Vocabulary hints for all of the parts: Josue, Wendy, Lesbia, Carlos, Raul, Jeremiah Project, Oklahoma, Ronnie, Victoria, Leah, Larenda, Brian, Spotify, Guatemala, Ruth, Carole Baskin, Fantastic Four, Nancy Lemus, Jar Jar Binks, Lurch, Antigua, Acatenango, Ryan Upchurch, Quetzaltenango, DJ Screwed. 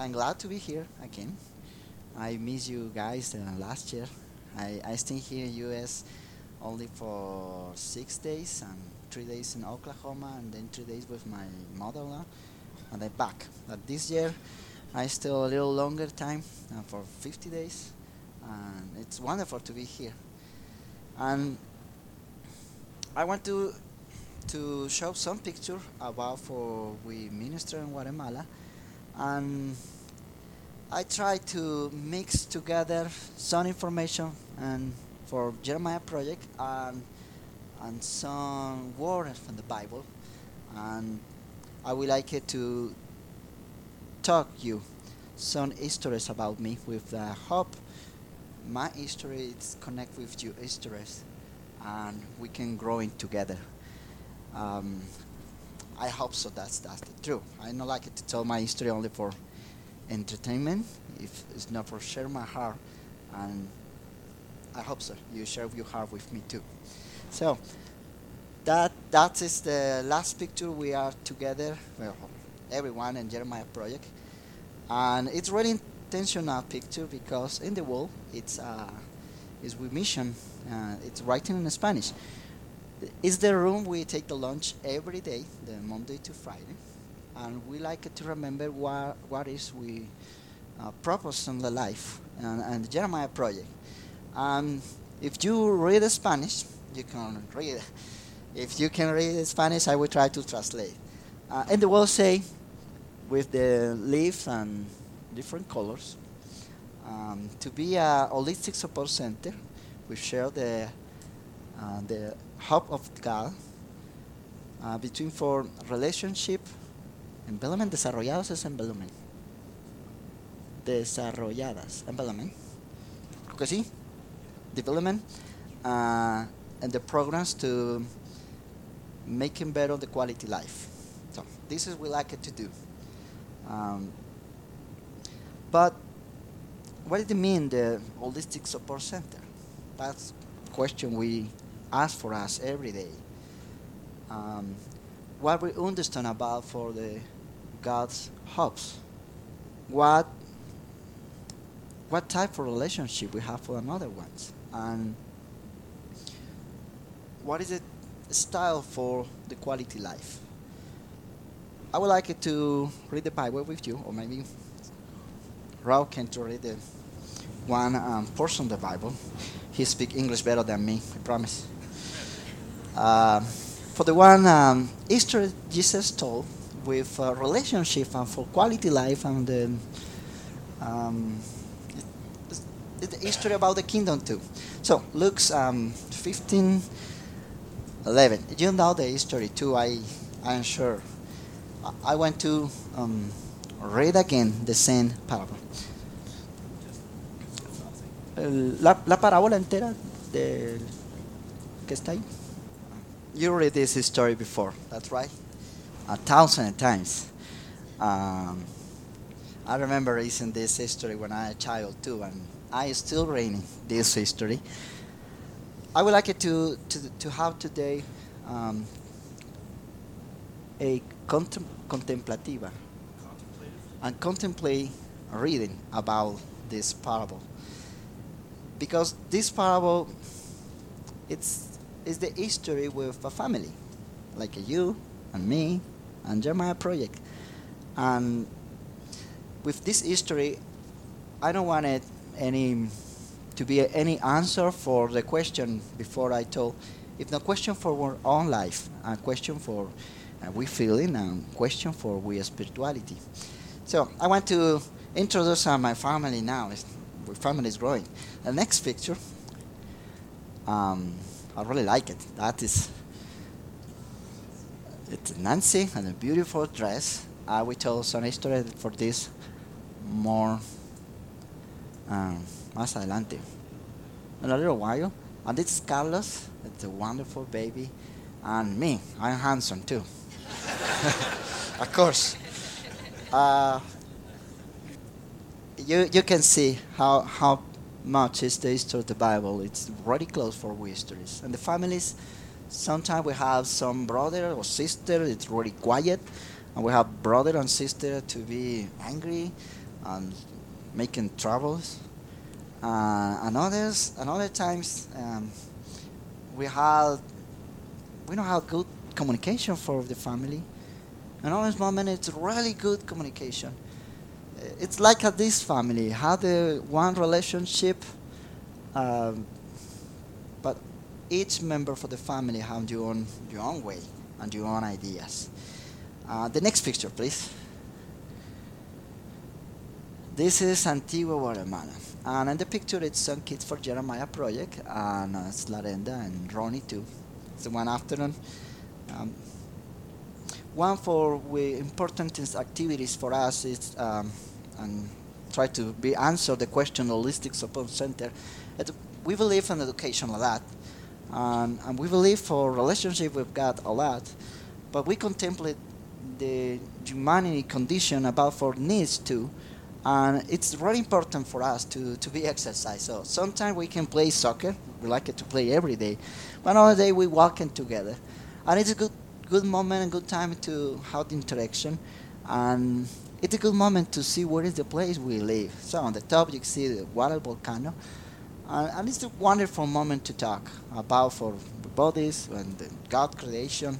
I'm glad to be here again. I miss you guys last year. I stayed here in U.S. only for 6 days, and 3 days in Oklahoma, and then 3 days with my mother-in-law, and then back. But this year, I stayed a little longer time, for 50 days, and it's wonderful to be here. And I want to show some picture about for we minister in Guatemala, and I try to mix together some information and for Jeremiah Project and some words from the Bible, and I would like it to talk you some histories about me with the hope my history is connect with your histories and we can grow in together. I hope so. That's true. I don't like it to tell my history only for entertainment. If it's not for share my heart, and I hope so. You share your heart with me too. So that is the last picture we are together. Well, everyone in Jeremiah Project, and it's really intentional picture because in the wall it's with mission. It's writing in Spanish. It's the room we take the lunch every day, the Monday to Friday, and we like to remember what is we purpose in the life and the Jeremiah Project. If you read Spanish, you can read it. If you can read Spanish, I will try to translate. And the wall say, with the leaves and different colors, to be a holistic support center, we share the hope of God between for relationship, envelopment, desarrollados es envelopment. Desarrolladas, envelopment. Creo que sí. Development. And the programs to making better the quality life. So this is what we like it to do. But what did it mean, the holistic support center? That's the question we ask for us every day. What we understand about for the God's hopes, what type of relationship we have for another ones, and what is the style for the quality life. I would like it to read the Bible with you, or maybe Raul can to read the one portion of the Bible. He speaks English better than me, I promise. For the one history Jesus told with relationship and for quality life, and the it's the history about the kingdom too. So Luke 15:11. You know the history too. I'm sure. I want to read again the same parable. La parábola entera del que está ahí. You read this story before, that's right? 1,000 times. I remember reading this history when I was a child too, and I still reading this history. I would like it to have today a contemplative and contemplate reading about this parable, because this parable it's the history with a family, like you and me and Jeremiah Project. And with this history, I don't want it to be any answer for the question before I told. If not question for our own life, a question for we feeling, and question for we spirituality. So I want to introduce my family now. My family is growing. The next picture. I really like it. That is, it's Nancy and a beautiful dress. I will tell some history for this more más adelante, in a little while. And this is Carlos. It's a wonderful baby, and me. I'm handsome too, of course. You can see how much is the history of the Bible. It's really close for we histories. And the families, sometimes we have some brother or sister, it's really quiet, and we have brother and sister to be angry, and making troubles. And other times, we don't have good communication for the family. And at this moment, it's really good communication. It's like at this family, had one relationship, but each member for the family have your own way and your own ideas. The next picture, please. This is Antigua, Guatemala. And in the picture, it's some kids for Jeremiah Project, and it's Larenda and Ronnie too. It's one afternoon. One for we important activities for us is and try to be answer the question holistic support center. We believe in education a lot, and we believe for relationship we've got a lot, but we contemplate the humanity condition about for needs too, and it's really important for us to be exercised. So sometimes we can play soccer. We like it to play every day, but another day we walking together, and it's a good moment and good time to have the interaction, and it's a good moment to see where is the place we live. So on the top you see the water volcano, and it's a wonderful moment to talk about for bodies and the God creation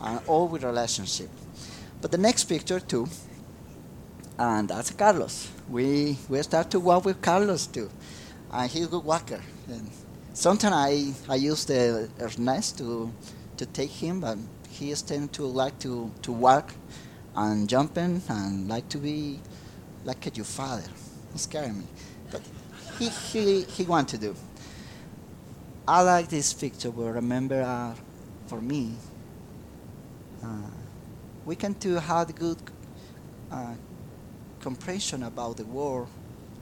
and all with relationship. But the next picture too, and that's Carlos. We start to walk with Carlos too, and he's a good walker. And sometimes I use the harness to take him, but he is tend to like to walk and jumping and like to be like your father. It's scaring me. But he want to do. I like this picture, but remember for me, we can to have good comprehension about the world,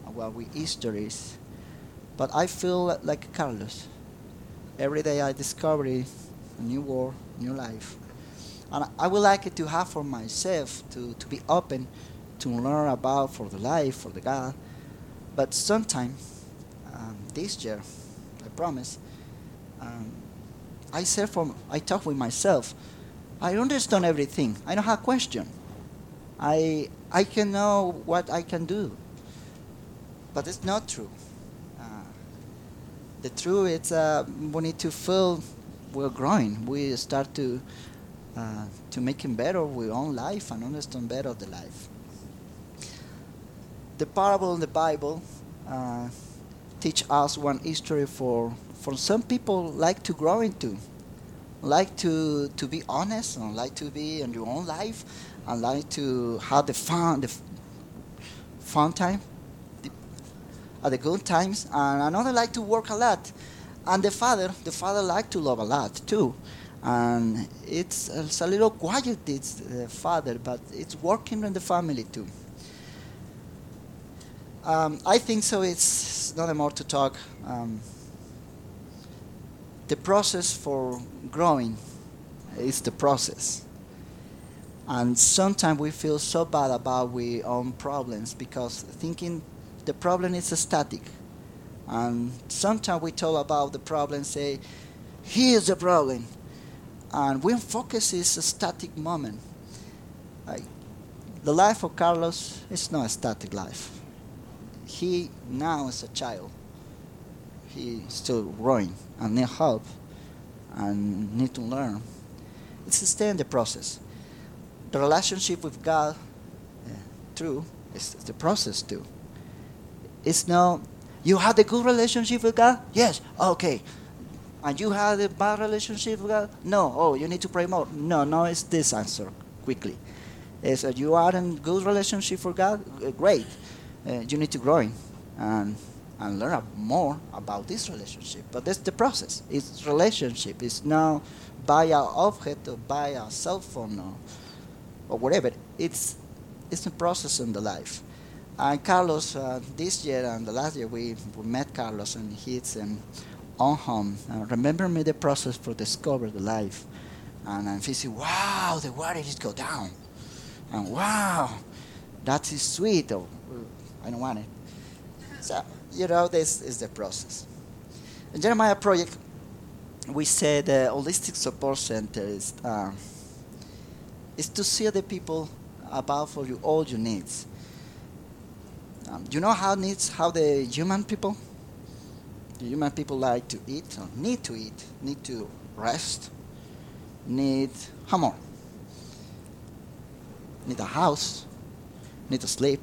what we history is. But I feel like Carlos. Every day I discover a new world, new life. And I would like it to have for myself, to be open, to learn about for the life, for the God. But sometime, this year, I promise, I talk with myself. I understand everything. I don't have question. I can know what I can do. But it's not true. The truth is we need to feel we're growing. We start to making better with our own life and understand better the life. The parable in the Bible teach us one history for some people like to grow into, like to be honest and like to be in your own life and like to have the fun time at the good times, and another like to work a lot. And the father liked to love a lot too, and it's a little quiet. It's the father, but it's working in the family too. I think so. It's not more to talk. The process for growing is the process, and sometimes we feel so bad about our own problems because thinking the problem is static. And sometimes we talk about the problem, say, here's the problem. And we focus is a static moment. The life of Carlos is not a static life. He now is a child. He still growing and need help and need to learn. It's still in the process. The relationship with God, true, is the process too. It's not. You had a good relationship with God? Yes. Okay. And you had a bad relationship with God? No. Oh, you need to pray more. No, it's this answer quickly. It's you are in good relationship with God? Great. You need to grow and learn more about this relationship. But that's the process. It's relationship. It's not by an object or by a cell phone or whatever. It's a process in the life. And Carlos, this year and the last year, we met Carlos, and he's in own home. Remember me the process for discover the life. And I'm thinking, wow, the water is go down. And wow, that is sweet. Oh, I don't want it. So, this is the process. In Jeremiah Project, we say the holistic support center is to see the people about for you all your needs. You know how the human people? The human people like to eat, or need to eat, need to rest, need how more? Need a house, need to sleep.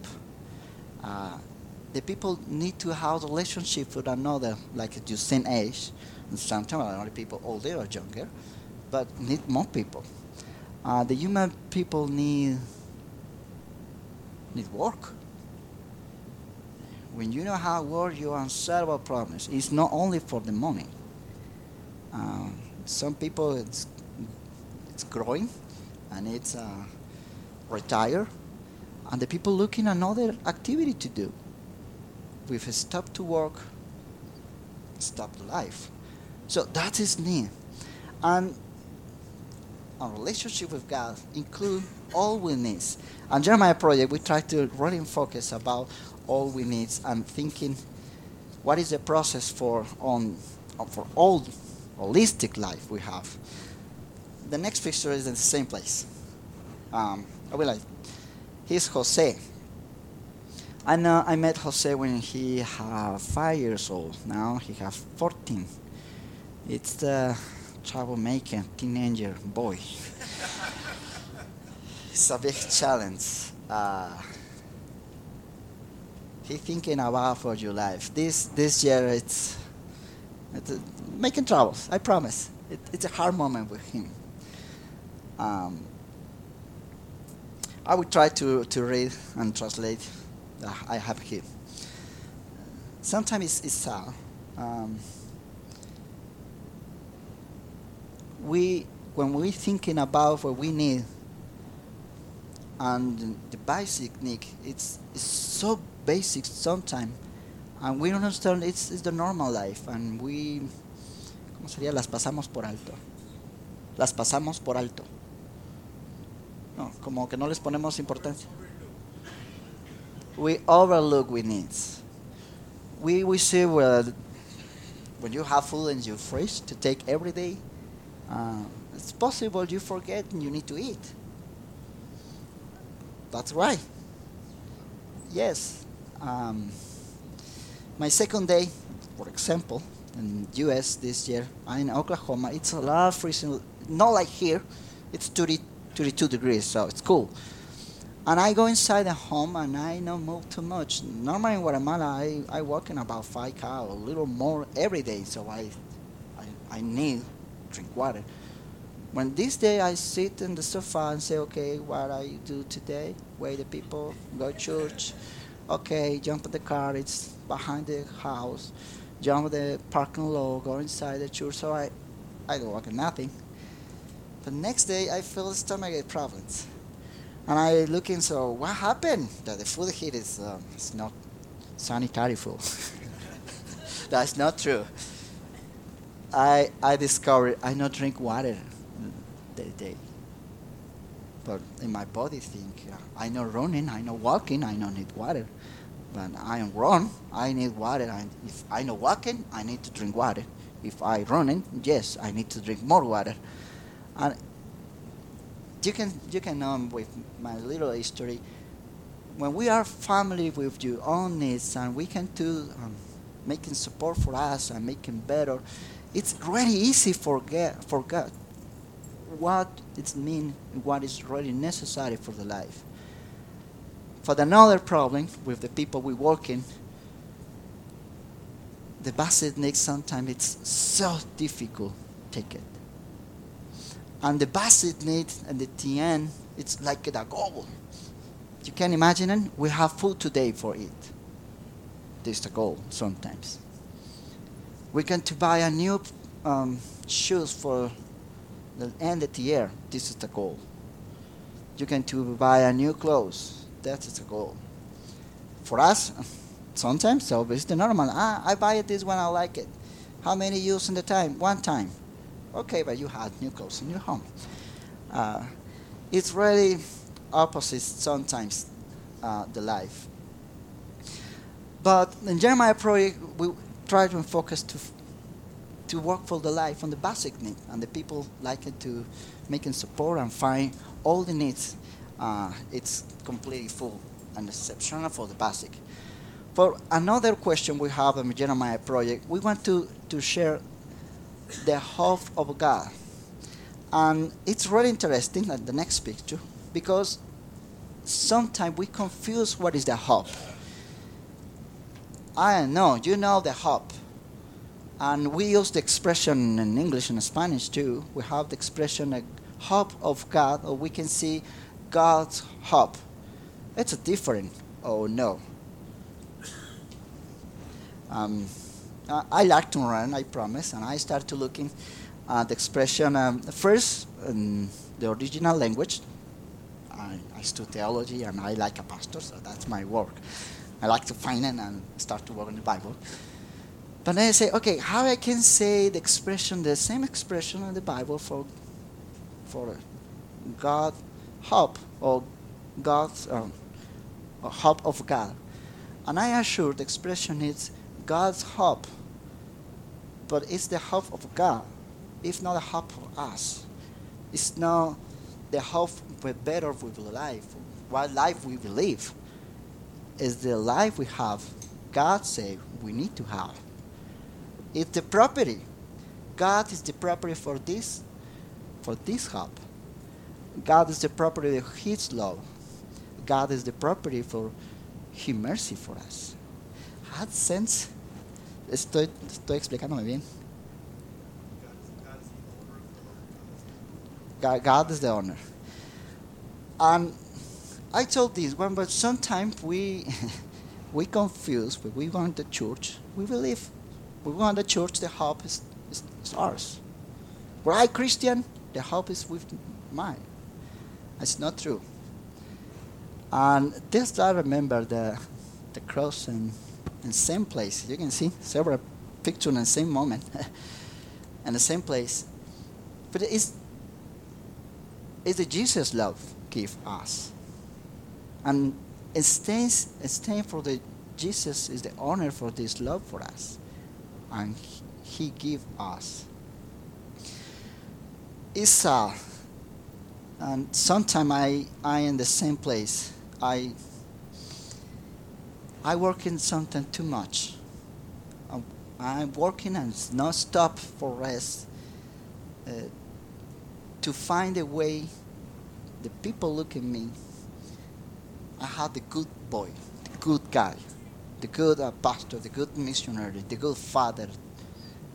The people need to have a relationship with another, like at the same age, and sometimes other people older or younger, but need more people. The human people need work. When you know how to work, you unsolvable problems. It's not only for the money. Some people it's growing, and it's retire, and the people looking another activity to do. We've stopped to work, stopped life. So that is need, and our relationship with God includes all we need. And Jeremiah Project, we try to really focus about all we need and thinking what is the process for all holistic life we have. The next picture is in the same place. I will like, he's Josue. And I met Josue when he was 5 years old. Now he has 14. It's the troublemaker, teenager boy. It's a big challenge. He's thinking about for your life. This year it's making troubles, I promise. It's a hard moment with him. I would try to read and translate. I have here. Sometimes it's sad. When we're thinking about what we need and the basic need, it's so basic sometimes, and we don't understand it's the normal life, and we, ¿cómo sería? Las pasamos por alto. No, como que no les ponemos importancia. We overlook we needs. We see when you have food in your fridge to take every day, it's possible you forget and you need to eat. That's right. Yes. My second day, for example, in U.S. this year, I'm in Oklahoma. It's a lot of freezing. Not like here. It's 32 degrees, so it's cool. And I go inside the home, and I don't move too much. Normally in Guatemala, I walk in about 5 cows, a little more every day, so I need drink water. When this day I sit in the sofa and say, okay, what I do today? Wait the people, go to church. Okay, jump in the car, it's behind the house. Jump the parking lot, go inside the church, so I don't walk in nothing. The next day I feel stomach problems. And I look in, so what happened? That the food here is it's not sanitary food. That's not true. I discovered I not drink water that day. But in my body think, I not running, I not walking, I not need water. But I am run, I need water. If I not walking, I need to drink water. If I running, yes, I need to drink more water. And you can know with my little history, when we are family with your own needs and we can do making support for us and making better, it's really easy for God what it means, what is really necessary for the life. For another problem with the people we work in, the basic needs sometimes it's so difficult to take it. And the basic need and the TN, it's like a goal. You can imagine it. We have food today for it. This is the goal sometimes. We're going to buy a new shoes for the end of the year. This is the goal. You're going to buy a new clothes. That is the goal. For us, sometimes, so it's the normal. I buy it this one, I like it. How many use in the time? One time. Okay, but you had new clothes in your home. It's really opposite sometimes, the life. But in Jeremiah Project, we try to focus to work for the life on the basic need, and the people like it to make and support and find all the needs. It's completely full and exceptional for the basic. For another question we have in the Jeremiah Project, we want to share the hope of God. And it's really interesting at the next picture, because sometimes we confuse what is the hope. I don't know, you know the hope. And we use the expression in English and Spanish too. We have the expression hope of God, or we can see God's hope. It's different, or no. I like to run, I promise, and I start to looking at the expression first in the original language. I study theology and I like a pastor, so that's my work. I like to find it and start to work in the Bible. But then I say, okay, how I can say the expression, the same expression in the Bible for God, hope, or God's hope of God. And I assure the expression is God's hope, but it's the hope of God. It's not the hope of us. It's not the hope we're better with life, what life we live. It's the life we have. God says we need to have. It's the property. God is the property for this hope. God is the property of His love. God is the property for His mercy for us. That sense? Estoy explicándome bien. God is the owner. And I told this one, but sometimes we confuse. When we want the church, we believe. We want the church, the hope is ours. We're I Christian, the hope is with mine. It's not true. And this I remember the cross and same place. You can see several pictures in the same moment and the same place. But it's the Jesus love give us. And it stands for the Jesus is the honor for this love for us. And He give us. It's sad. And sometimes I in the same place. I work in something too much. I'm working and not stop for rest to find a way. The people look at me. I have the good boy, the good guy, the good pastor, the good missionary, the good father,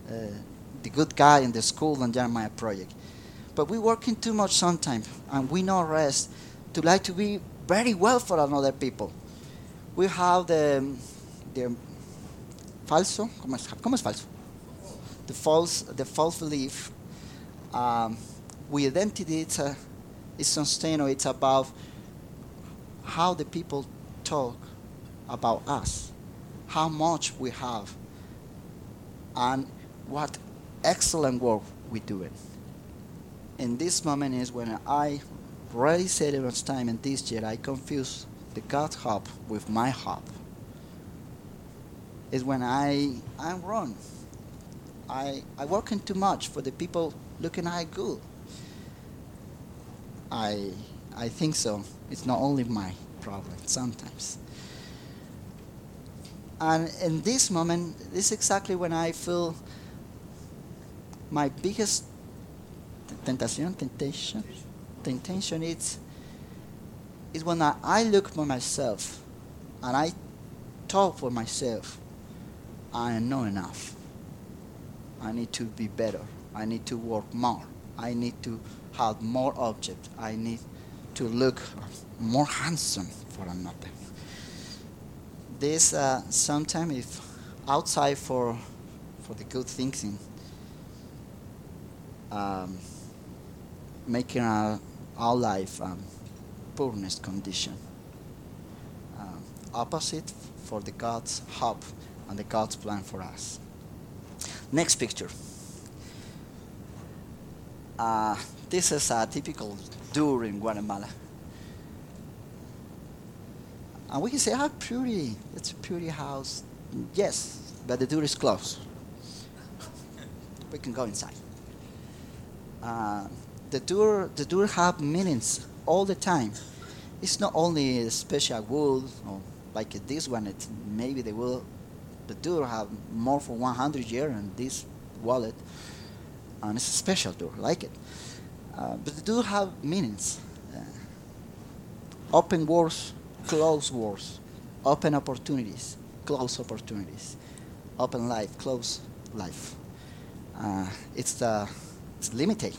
the good guy in the school and Jeremiah Project. But we're working too much sometimes, and we no rest to like to be very well for another people. We have the falso, ¿cómo es falso? The false belief. We identity it's sustained, or it's about how the people talk about us, how much we have, and what excellent work we do it. And this moment is when I really said it was time, and this year I confused the God's hope with my hope. It's when I'm wrong. I working too much for the people looking at it good. I think so. It's not only my problem sometimes. And in this moment, this is exactly when I feel my biggest temptation is when I look for myself and I talk for myself. I am not enough. I need to be better. I need to work more. I need to have more objects. I need to look more handsome for another. This sometimes if outside for the good thinking, making our life poorness condition. Opposite for the God's hope and the God's plan for us. Next picture. This is a typical door in Guatemala. And we can say, oh, pretty, it's a pretty house. Yes, but the door is closed. We can go inside. The door have meanings all the time. It's not only special wood or like this one, it's maybe they will, the tour have more for 100 years and this wallet, and it's a special tour, like it. But the tour have meanings. Open wars, close wars, open opportunities, close opportunities, open life, close life. It's limited.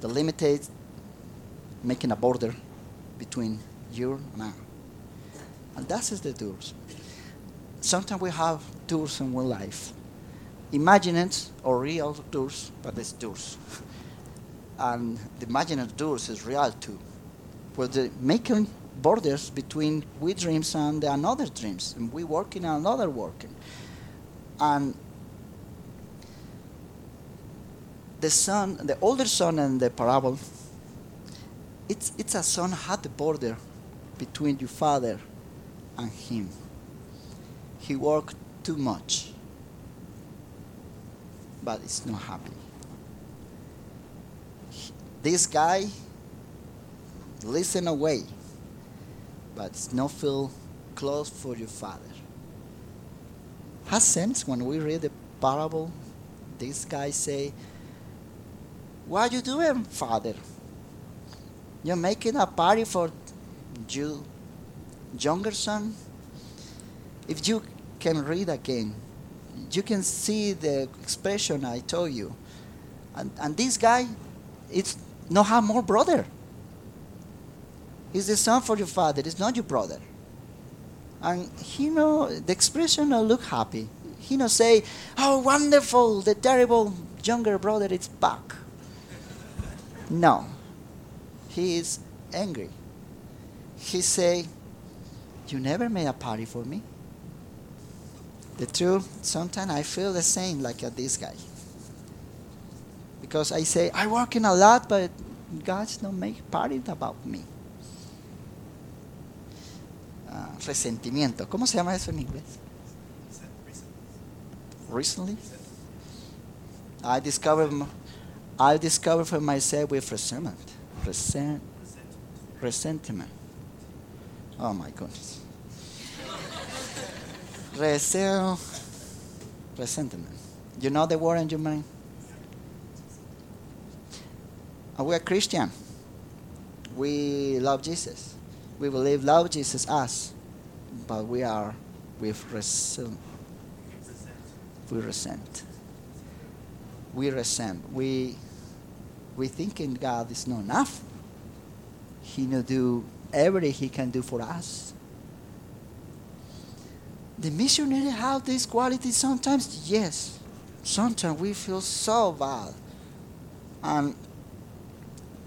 The limited making a border between you and I. And that is the tours. Sometimes we have tours in one life. Imagined or real tours, but it's tours. And the imagined tours is real too. Where they're making borders between we dreams and another dreams, and we working and another working. And the son, the older son in the parable, it's a son had the border between your father and him. He worked too much, but it's not happy. This guy listen away, but it's not feel close for your father. Has sense when we read the parable, this guy say, "What are you doing, father? You're making a party for your younger son?" If you can read again, you can see the expression I told you. And this guy, it's not have more brother. He's the son for your father, it's not your brother. And he know the expression look happy. He no say, "Oh, wonderful, the terrible younger brother is back." No. He is angry. He say, "You never made a party for me." The truth, sometimes I feel the same like this guy. Because I say, "I working a lot, but God's not make party about me." Resentimiento. ¿Cómo se llama eso en inglés? Recently? I discovered for myself with resentment. Oh my goodness. Resentment. You know the word in your mind? And we are Christian. We love Jesus. We believe love Jesus us, but we are with resentment. We resent. We thinking God is not enough. He no do everything he can do for us. The missionary have this quality sometimes, yes. Sometimes we feel so bad. And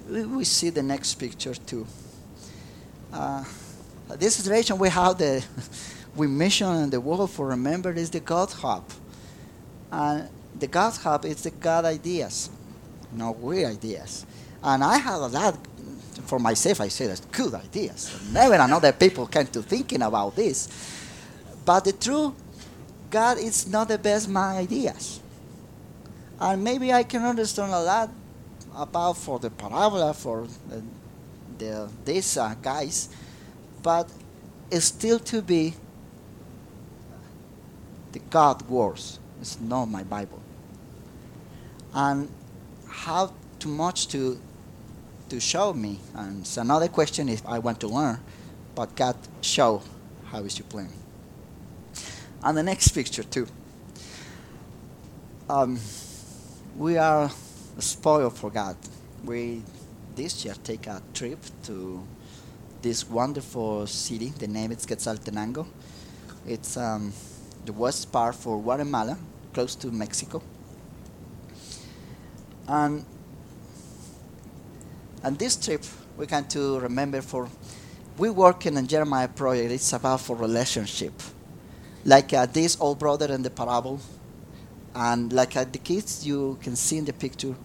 we see the next picture too. This situation we have we mission in the world for remember is the God hub. And the God hub is the God ideas, not we ideas. And I have a lot for myself. I say that's good ideas. Never another people came to thinking about this. But the truth, God is not the best my ideas. And maybe I can understand a lot about for the parabola for these guys, but it's still to be the God words. It's not my Bible. And how too much to show me. And it's another question if I want to learn, but God show how is you plan. And the next picture too. We are spoiled for God. We this year take a trip to this wonderful city. The name is Quetzaltenango. It's the west part for Guatemala, close to Mexico. And this trip we can to remember for we work in a Jeremiah Project. It's about for relationship, like this old brother in the parable, and like the kids you can see in the picture,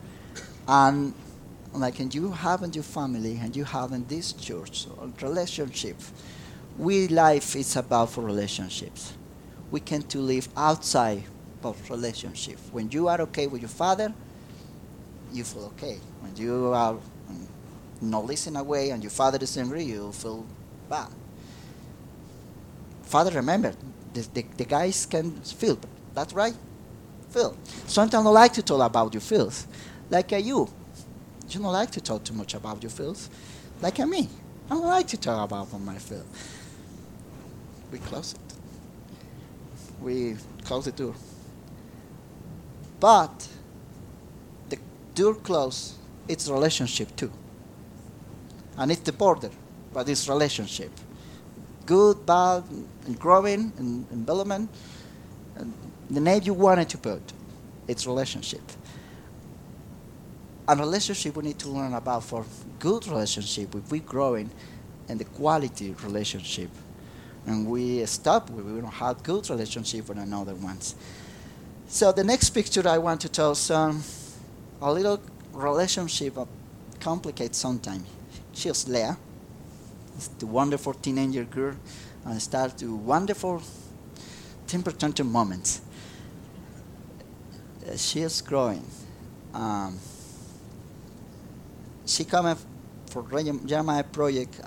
and like and you have in your family and you have in this church relationship. We life is about for relationships. We can to live outside of relationship. When you are okay with your father, you feel okay. When you are not listen away and your father is angry, you feel bad. Father, remember, the guys can feel. That's right, feel. Sometimes I like to talk about your feels. Like you. You don't like to talk too much about your feels. Like me. I don't like to talk about my feels. We close it. We close the door. But the door closed, it's relationship too. And it's the border, but it's relationship. Good, bad, and growing, and development. And the name you wanted to put, it's relationship. And relationship we need to learn about for good relationship, if we're growing, and the quality relationship. And we stop, we don't have good relationship with another ones. So the next picture I want to tell some, a little relationship complicates sometimes. She's Leah, the wonderful teenager girl, and starts to wonderful temper tantrum moments. She is growing. She came for Jeremiah Project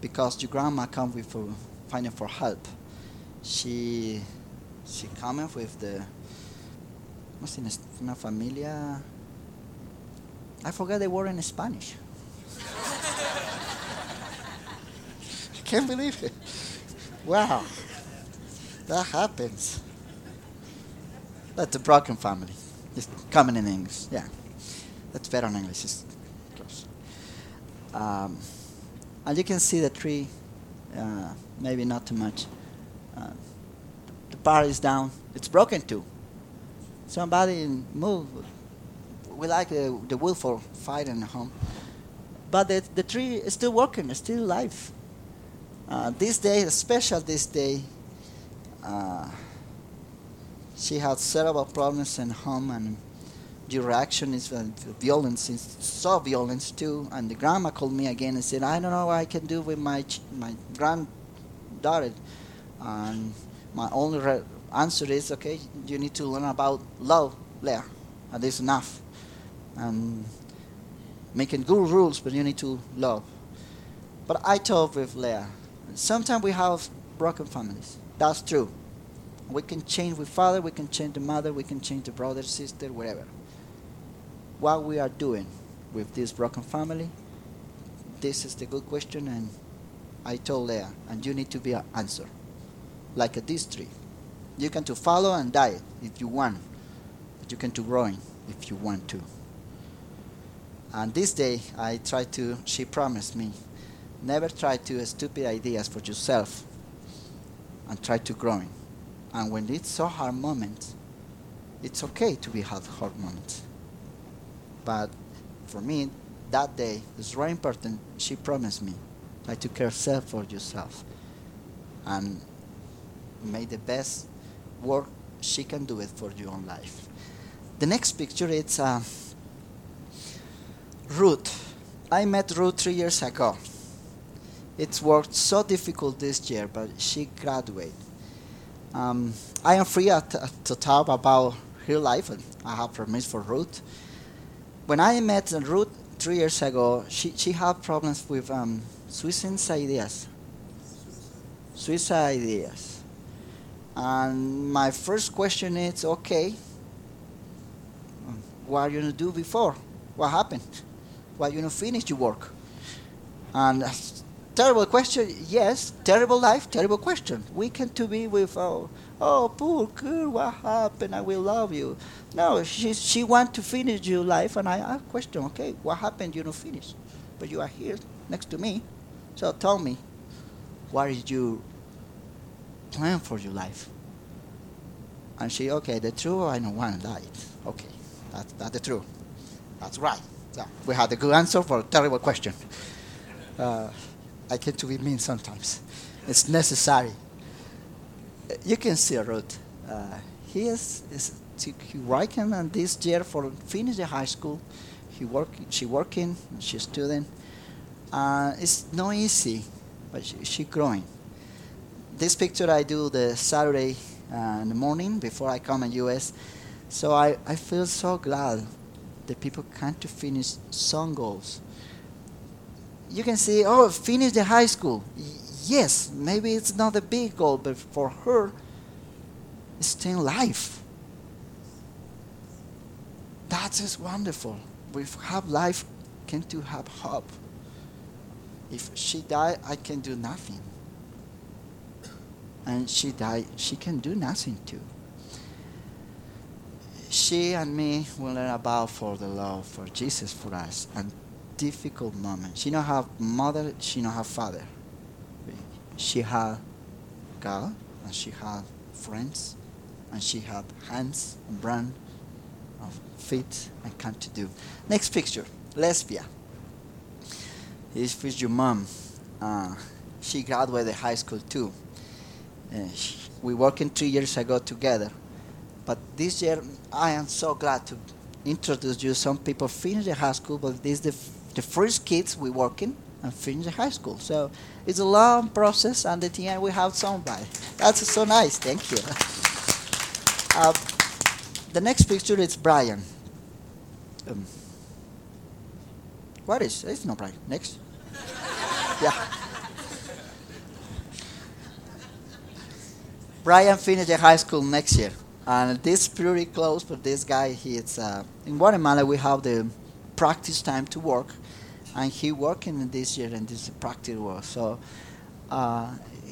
because your grandma came with finding for help. She came with the what's in una familia. I forgot the word in Spanish. I can't believe it. Wow. That happens. That's a broken family. It's common in English. Yeah. That's better in English. It's close. And you can see the tree, maybe not too much. The bar is down. It's broken too. Somebody moved. We like the wood for fire in the home. But the tree is still working, it's still alive. This day, especially this day, she had several problems in home, and the reaction is violence, it's so violence too. And the grandma called me again and said, I don't know what I can do with my granddaughter. And my only answer is, okay, you need to learn about love, Leah, and it's enough. And making good rules, but you need to love. But I talk with Leah. Sometimes we have broken families. That's true. We can change with father, we can change the mother, we can change the brother, sister, whatever. What we are doing with this broken family, this is the good question, and I told Leah, and you need to be an answer. Like a tree. You can to follow and die if you want. But you can to growing if you want to. And this day, she promised me, never try to stupid ideas for yourself and try to growing. And when it's so hard moment, it's okay to be hard moment. But for me, that day is very important. She promised me, like to care self for yourself and make the best work she can do it for your own life. The next picture, it's Ruth. I met Ruth 3 years ago. It's worked so difficult this year, but she graduated. I am free to talk about her life, and I have permission for Ruth. When I met Ruth 3 years ago, she had problems with suicide ideas. And my first question is, okay, what are you going to do before? What happened? Why you not finish your work? And terrible question, yes, terrible life, terrible question. We can to be with, oh, poor girl, what happened? I will love you. No, she want to finish your life, and I question, okay, what happened you not finish? But you are here next to me, so tell me, what is your plan for your life? And she, okay, the truth, I don't want to lie. Okay, that's the truth. That's right. Yeah, we had a good answer for a terrible question. I get to be mean sometimes. It's necessary. You can see Ruth. He is working, and this year for finish the high school. She working. She's student. It's not easy, but she growing. This picture I do the Saturday in the morning before I come in U.S. So I feel so glad the people can't finish some goals. You can say, oh, finish the high school. Yes, maybe it's not a big goal, but for her, it's staying life. That is wonderful. We have life, can to have hope. If she died, I can do nothing. And she died, she can do nothing too. She and me will learn about for the love for Jesus for us and difficult moment. She don't have mother, she don't have father. She had God and she had friends and she had hands and brand of feet and can to do. Next picture, Lesbia. This is your mom. She graduated high school too. We working 3 years ago together. But this year, I am so glad to introduce you. Some people finish the high school, but this is the first kids we working and finish the high school. So it's a long process, and at the end we have somebody. That's so nice. Thank you. The next picture is Brian. What is? It's not Brian. Next. Yeah. Brian finished the high school next year. And this is pretty close, but this guy, he's in Guatemala, we have the practice time to work. And he working this year in this practice work. So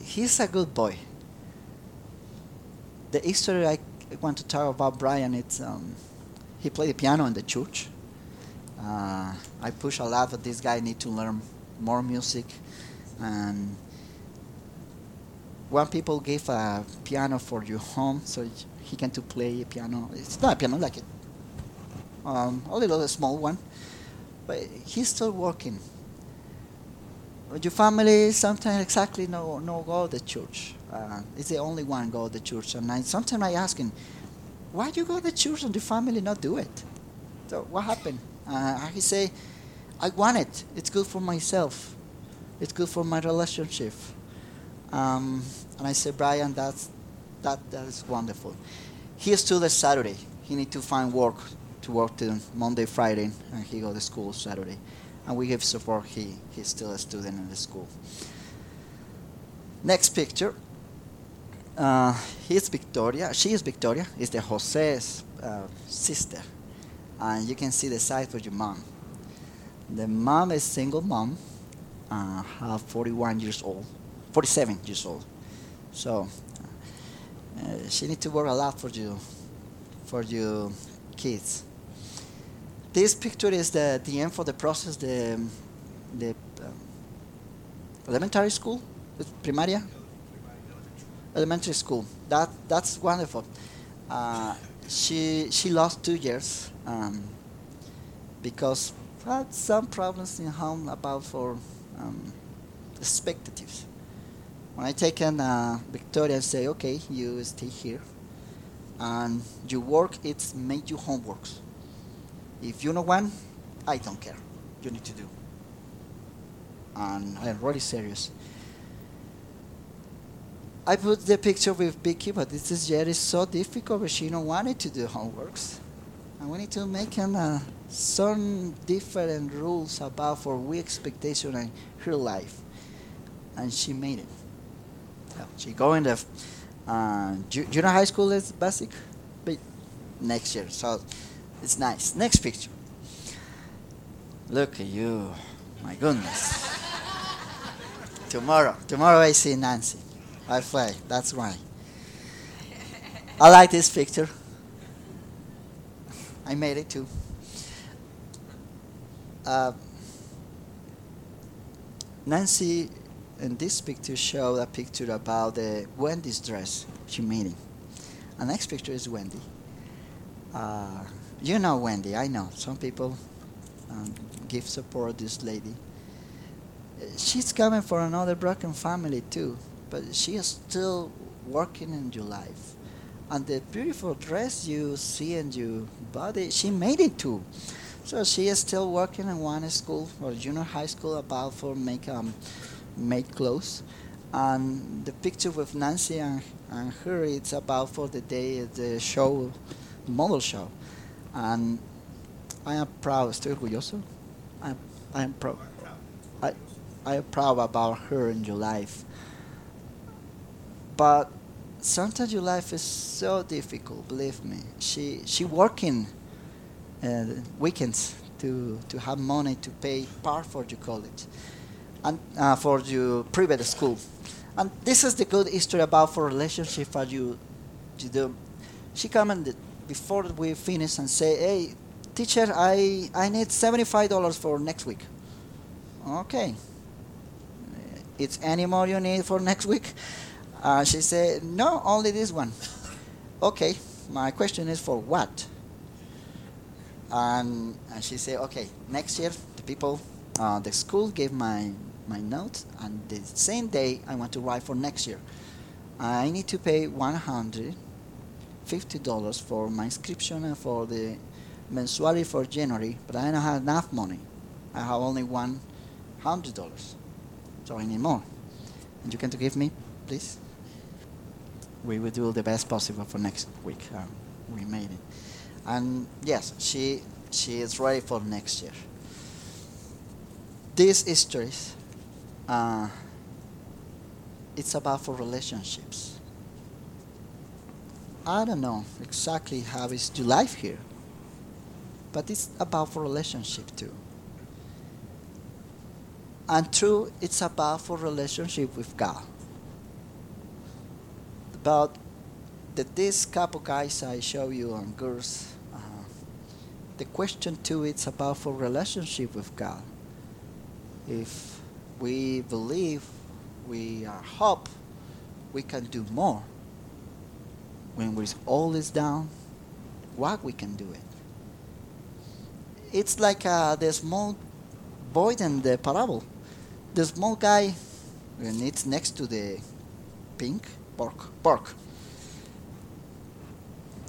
he's a good boy. The history I want to talk about Brian, it's he played the piano in the church. I push a lot, but this guy need to learn more music. And one people give a piano for your home, so he can to play a piano. It's not a piano, like a little small one. But he's still working. But your family sometimes exactly no go to church. It's the only one go to church. And sometimes I ask him, why do you go to church and the family not do it? So what happened? He say, I want it. It's good for myself. It's good for my relationship. And I say, Brian, that is wonderful. He studied Saturday. He need to find work to work till Monday, Friday, and he go to school Saturday. And we give support. He's still a student in the school. Next picture. He's Victoria. She is Victoria. It's the Jose's sister. And you can see the side for your mom. The mom is single mom, 41 years old, 47 years old. So she need to work a lot for you kids. This picture is the end for the process, the elementary school, primaria? Elementary school. That's wonderful. She lost 2 years because had some problems in home about for expectatives. When I take in Victoria and say, okay, you stay here. And your work, it's make you homeworks. If you know one, I don't care. You need to do. And I'm really serious. I put the picture with Vicky, but this is Jerry so difficult, but she don't want it to do homeworks. And we need to make some different rules about for we expectation in her life. And she made it. She go in the junior high school is basic, but next year, so it's nice. Next picture. Look at you, my goodness. Tomorrow I see Nancy. I fly. That's why. I like this picture. I made it too. Nancy. And this picture showed a picture about Wendy's dress she made it. The next picture is Wendy. You know Wendy, I know. Some people give support to this lady. She's coming for another broken family too, but she is still working in your life. And the beautiful dress you see in your body, she made it too. So she is still working in one school, or junior high school, about for make clothes. And the picture with Nancy and her, it's about for the day, the show, model show. And I am proud. Estoy orgulloso. I am proud. I am proud about her in your life. But sometimes your life is so difficult. Believe me. She working weekends to have money to pay part for your college and for your private school. And this is the good history about for relationship that you do. She commented before we finish and say, "Hey, teacher, I need $75 for next week." Okay. It's any more you need for next week? She said, "No, only this one." Okay, my question is for what? And she said, "Okay, next year the people, the school gave my notes, and the same day I want to write for next year. I need to pay $150 for my inscription and for the mensuality for January, but I don't have enough money. I have only $100, so I need more. And you can give me, please." We will do the best possible for next week. We made it, and yes, she is ready for next year. These histories, it's about for relationships. I don't know exactly how is your life here, but it's about for relationship too. And true, it's about for relationship with God. About that this couple guys I show you on girls, the question too, it's about for relationship with God. If we believe, we are hope, we can do more. When we're all is down, what we can do it. It's like the small boy in the parable. The small guy, and it's next to the pink pork.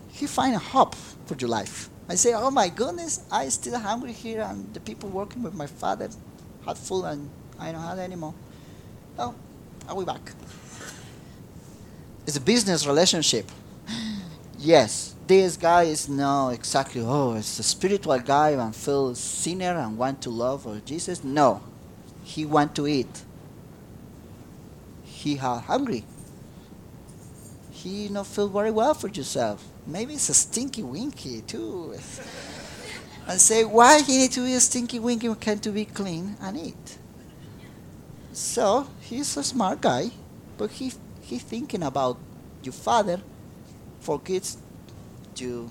He find a hope for your life. I say, "Oh my goodness, I still hungry here, and the people working with my father had food, and I don't have any more. Oh, I'll be back." It's a business relationship. Yes, this guy is now exactly, it's a spiritual guy and feel sinner and want to love for Jesus. No, he want to eat. He are hungry. He not feel very well for yourself. Maybe it's a stinky winky too. And say, why he need to be a stinky winky can to be clean and eat? So he's a smart guy, but he thinking about your father, forgets to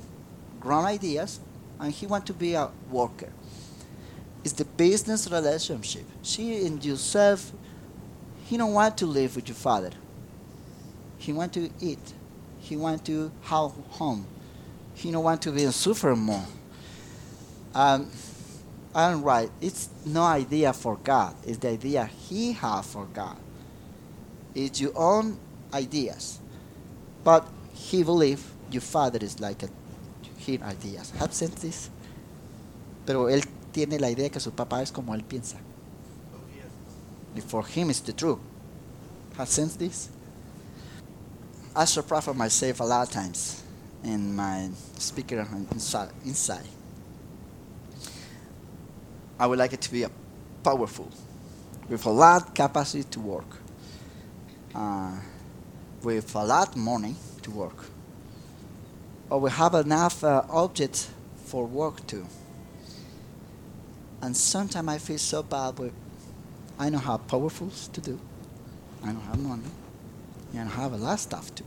grown ideas, and he want to be a worker. It's the business relationship. She and yourself, he don't want to live with your father. He want to eat. He want to have home. He don't want to be a suffer more. I'm right. It's no idea for God. It's the idea he has for God. It's your own ideas. But he believes your father is like his ideas. Absent this. Pero él tiene la idea que su papá es como él piensa. For him, it's the truth. Absent this. I surprise for myself a lot of times in my speaker inside. I would like it to be powerful, with a lot of capacity to work, with a lot of money to work, or we have enough objects for work too. And sometimes I feel so bad, but I know how powerful to do. I don't have money, and I have a lot of stuff too.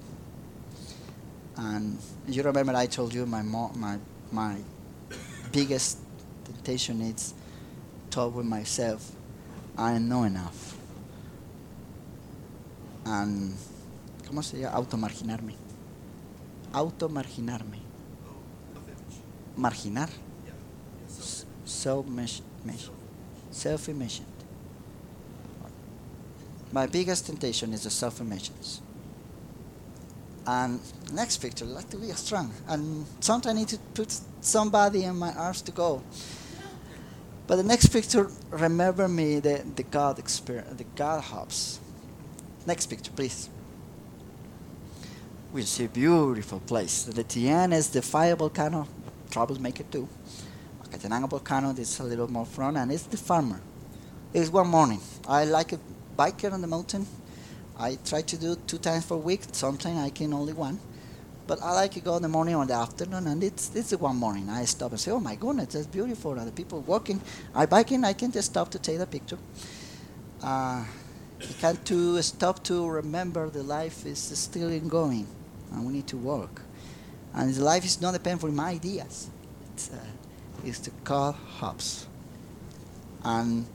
And you remember I told you my biggest temptation is talk with myself, I know enough. And, ¿cómo se llama? Automarginarme. Marginar. Yeah. Self-image. My biggest temptation is the self-images. And next picture, I like to be strong. And sometimes I need to put somebody in my arms to go. But the next picture, remember me the God experience, the God hopes. Next picture, please. We see a beautiful place. The Tiana is the fire volcano, troublemaker too. Acatenango volcano. This is a little more front, and it's the farmer. It's one morning. I like a biker on the mountain. I try to do 2 times per week. Sometimes I can only 1. But I like to go in the morning or the afternoon, and it's one morning. I stop and say, oh my goodness, that's beautiful. And the people walking, I biking, I can just stop to take a picture. You can't to stop to remember the life is still going, and we need to work. And the life is not dependent on my ideas. It's the call hubs. And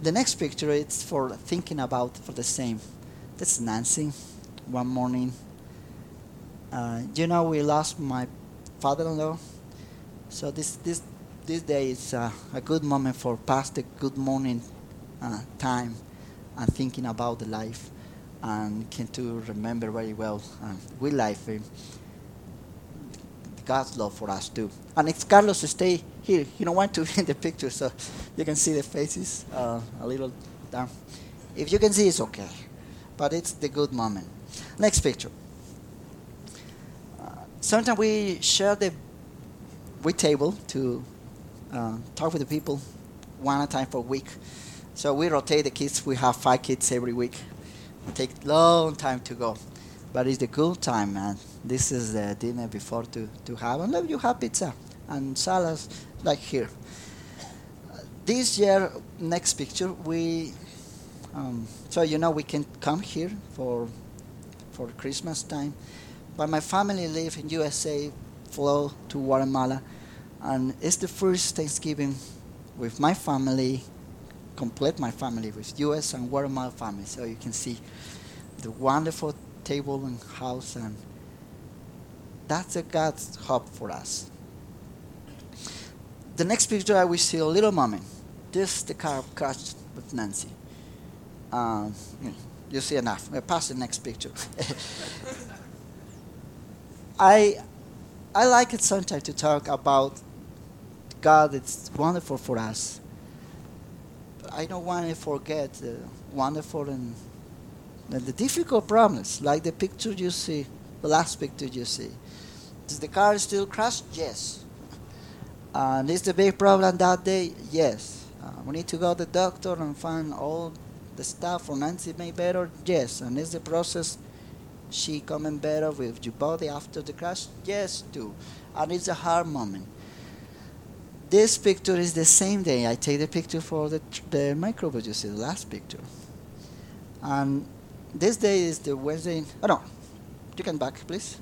the next picture it's for thinking about for the same. That's Nancy. One morning. We lost my father-in-law, so this day is a good moment for past a good morning time and thinking about the life and can to remember very well with life, God's love for us too. And it's Carlos to stay here. He don't want to be in the picture, so you can see the faces a little down. If you can see, it's okay, but it's the good moment. Next picture. Sometimes we share the table to talk with the people one at a time for a week. So we rotate the kids. We have 5 kids every week. It takes a long time to go. But it's the good time, man. This is the dinner before to have. And you have pizza and salads like here. This year, next picture, we... we can come here for Christmas time. But my family live in USA, flew to Guatemala, and it's the first Thanksgiving with my family, complete my family with US and Guatemala family. So you can see the wonderful table and house, and that's a God's hope for us. The next picture I will see a little moment. This is the car crash with Nancy. You see enough. We'll pass the next picture. I like it sometimes to talk about God. It's wonderful for us. But I don't want to forget the wonderful and the difficult problems, like the picture you see, the last picture you see. Is the car still crashed? Yes. And is the big problem that day? Yes. We need to go to the doctor and find all the stuff for Nancy made better? Yes. And is the process... She coming better with your body after the crash? Yes, too. And it's a hard moment. This picture is the same day. I take the picture for the microbus, you see, the last picture. And this day is the Wednesday. Oh, no. You can back, please.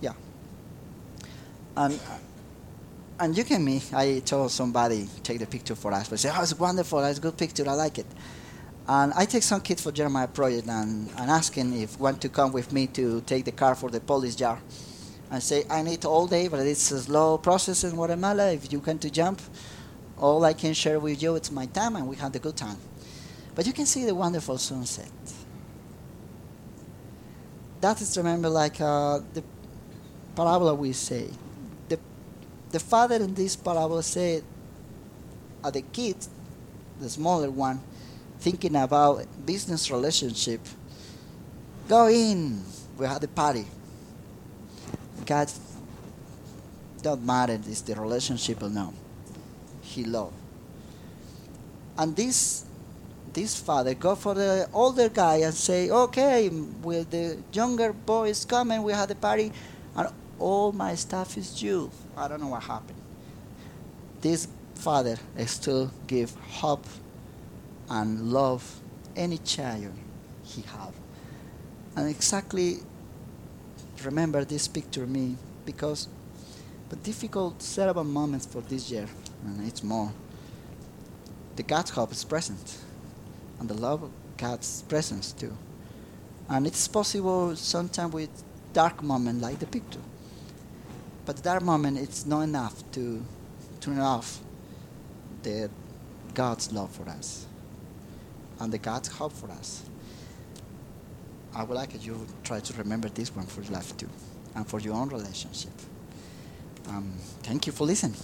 Yeah. And you can me. I told somebody, take the picture for us. But say, oh, it's wonderful. It's a good picture. I like it. And I take some kids for Jeremiah Project and asking if want to come with me to take the car for the police jar. I say, I need all day, but it's a slow process in Guatemala. If you can to jump, all I can share with you, it's my time, and we had a good time. But you can see the wonderful sunset. That is, remember, like the parabola we say. The father in this parabola said, the kids, the smaller one, thinking about business relationship, go in. We had a party. God don't matter is the relationship or no. He loved. And this father go for the older guy and say, okay, with the younger boy is coming, we had a party, and all my stuff is you. I don't know what happened. This father still give hope and love any child he have. And exactly remember this picture me, because the difficult cerebral moments for this year, and it's more, the God's hope is present, and the love of God's presence too. And it's possible sometimes with dark moment like the picture. But the dark moment, it's not enough to turn off the God's love for us. And the God's hope for us. I would like you to try to remember this one for your life too, and for your own relationship. Thank you for listening.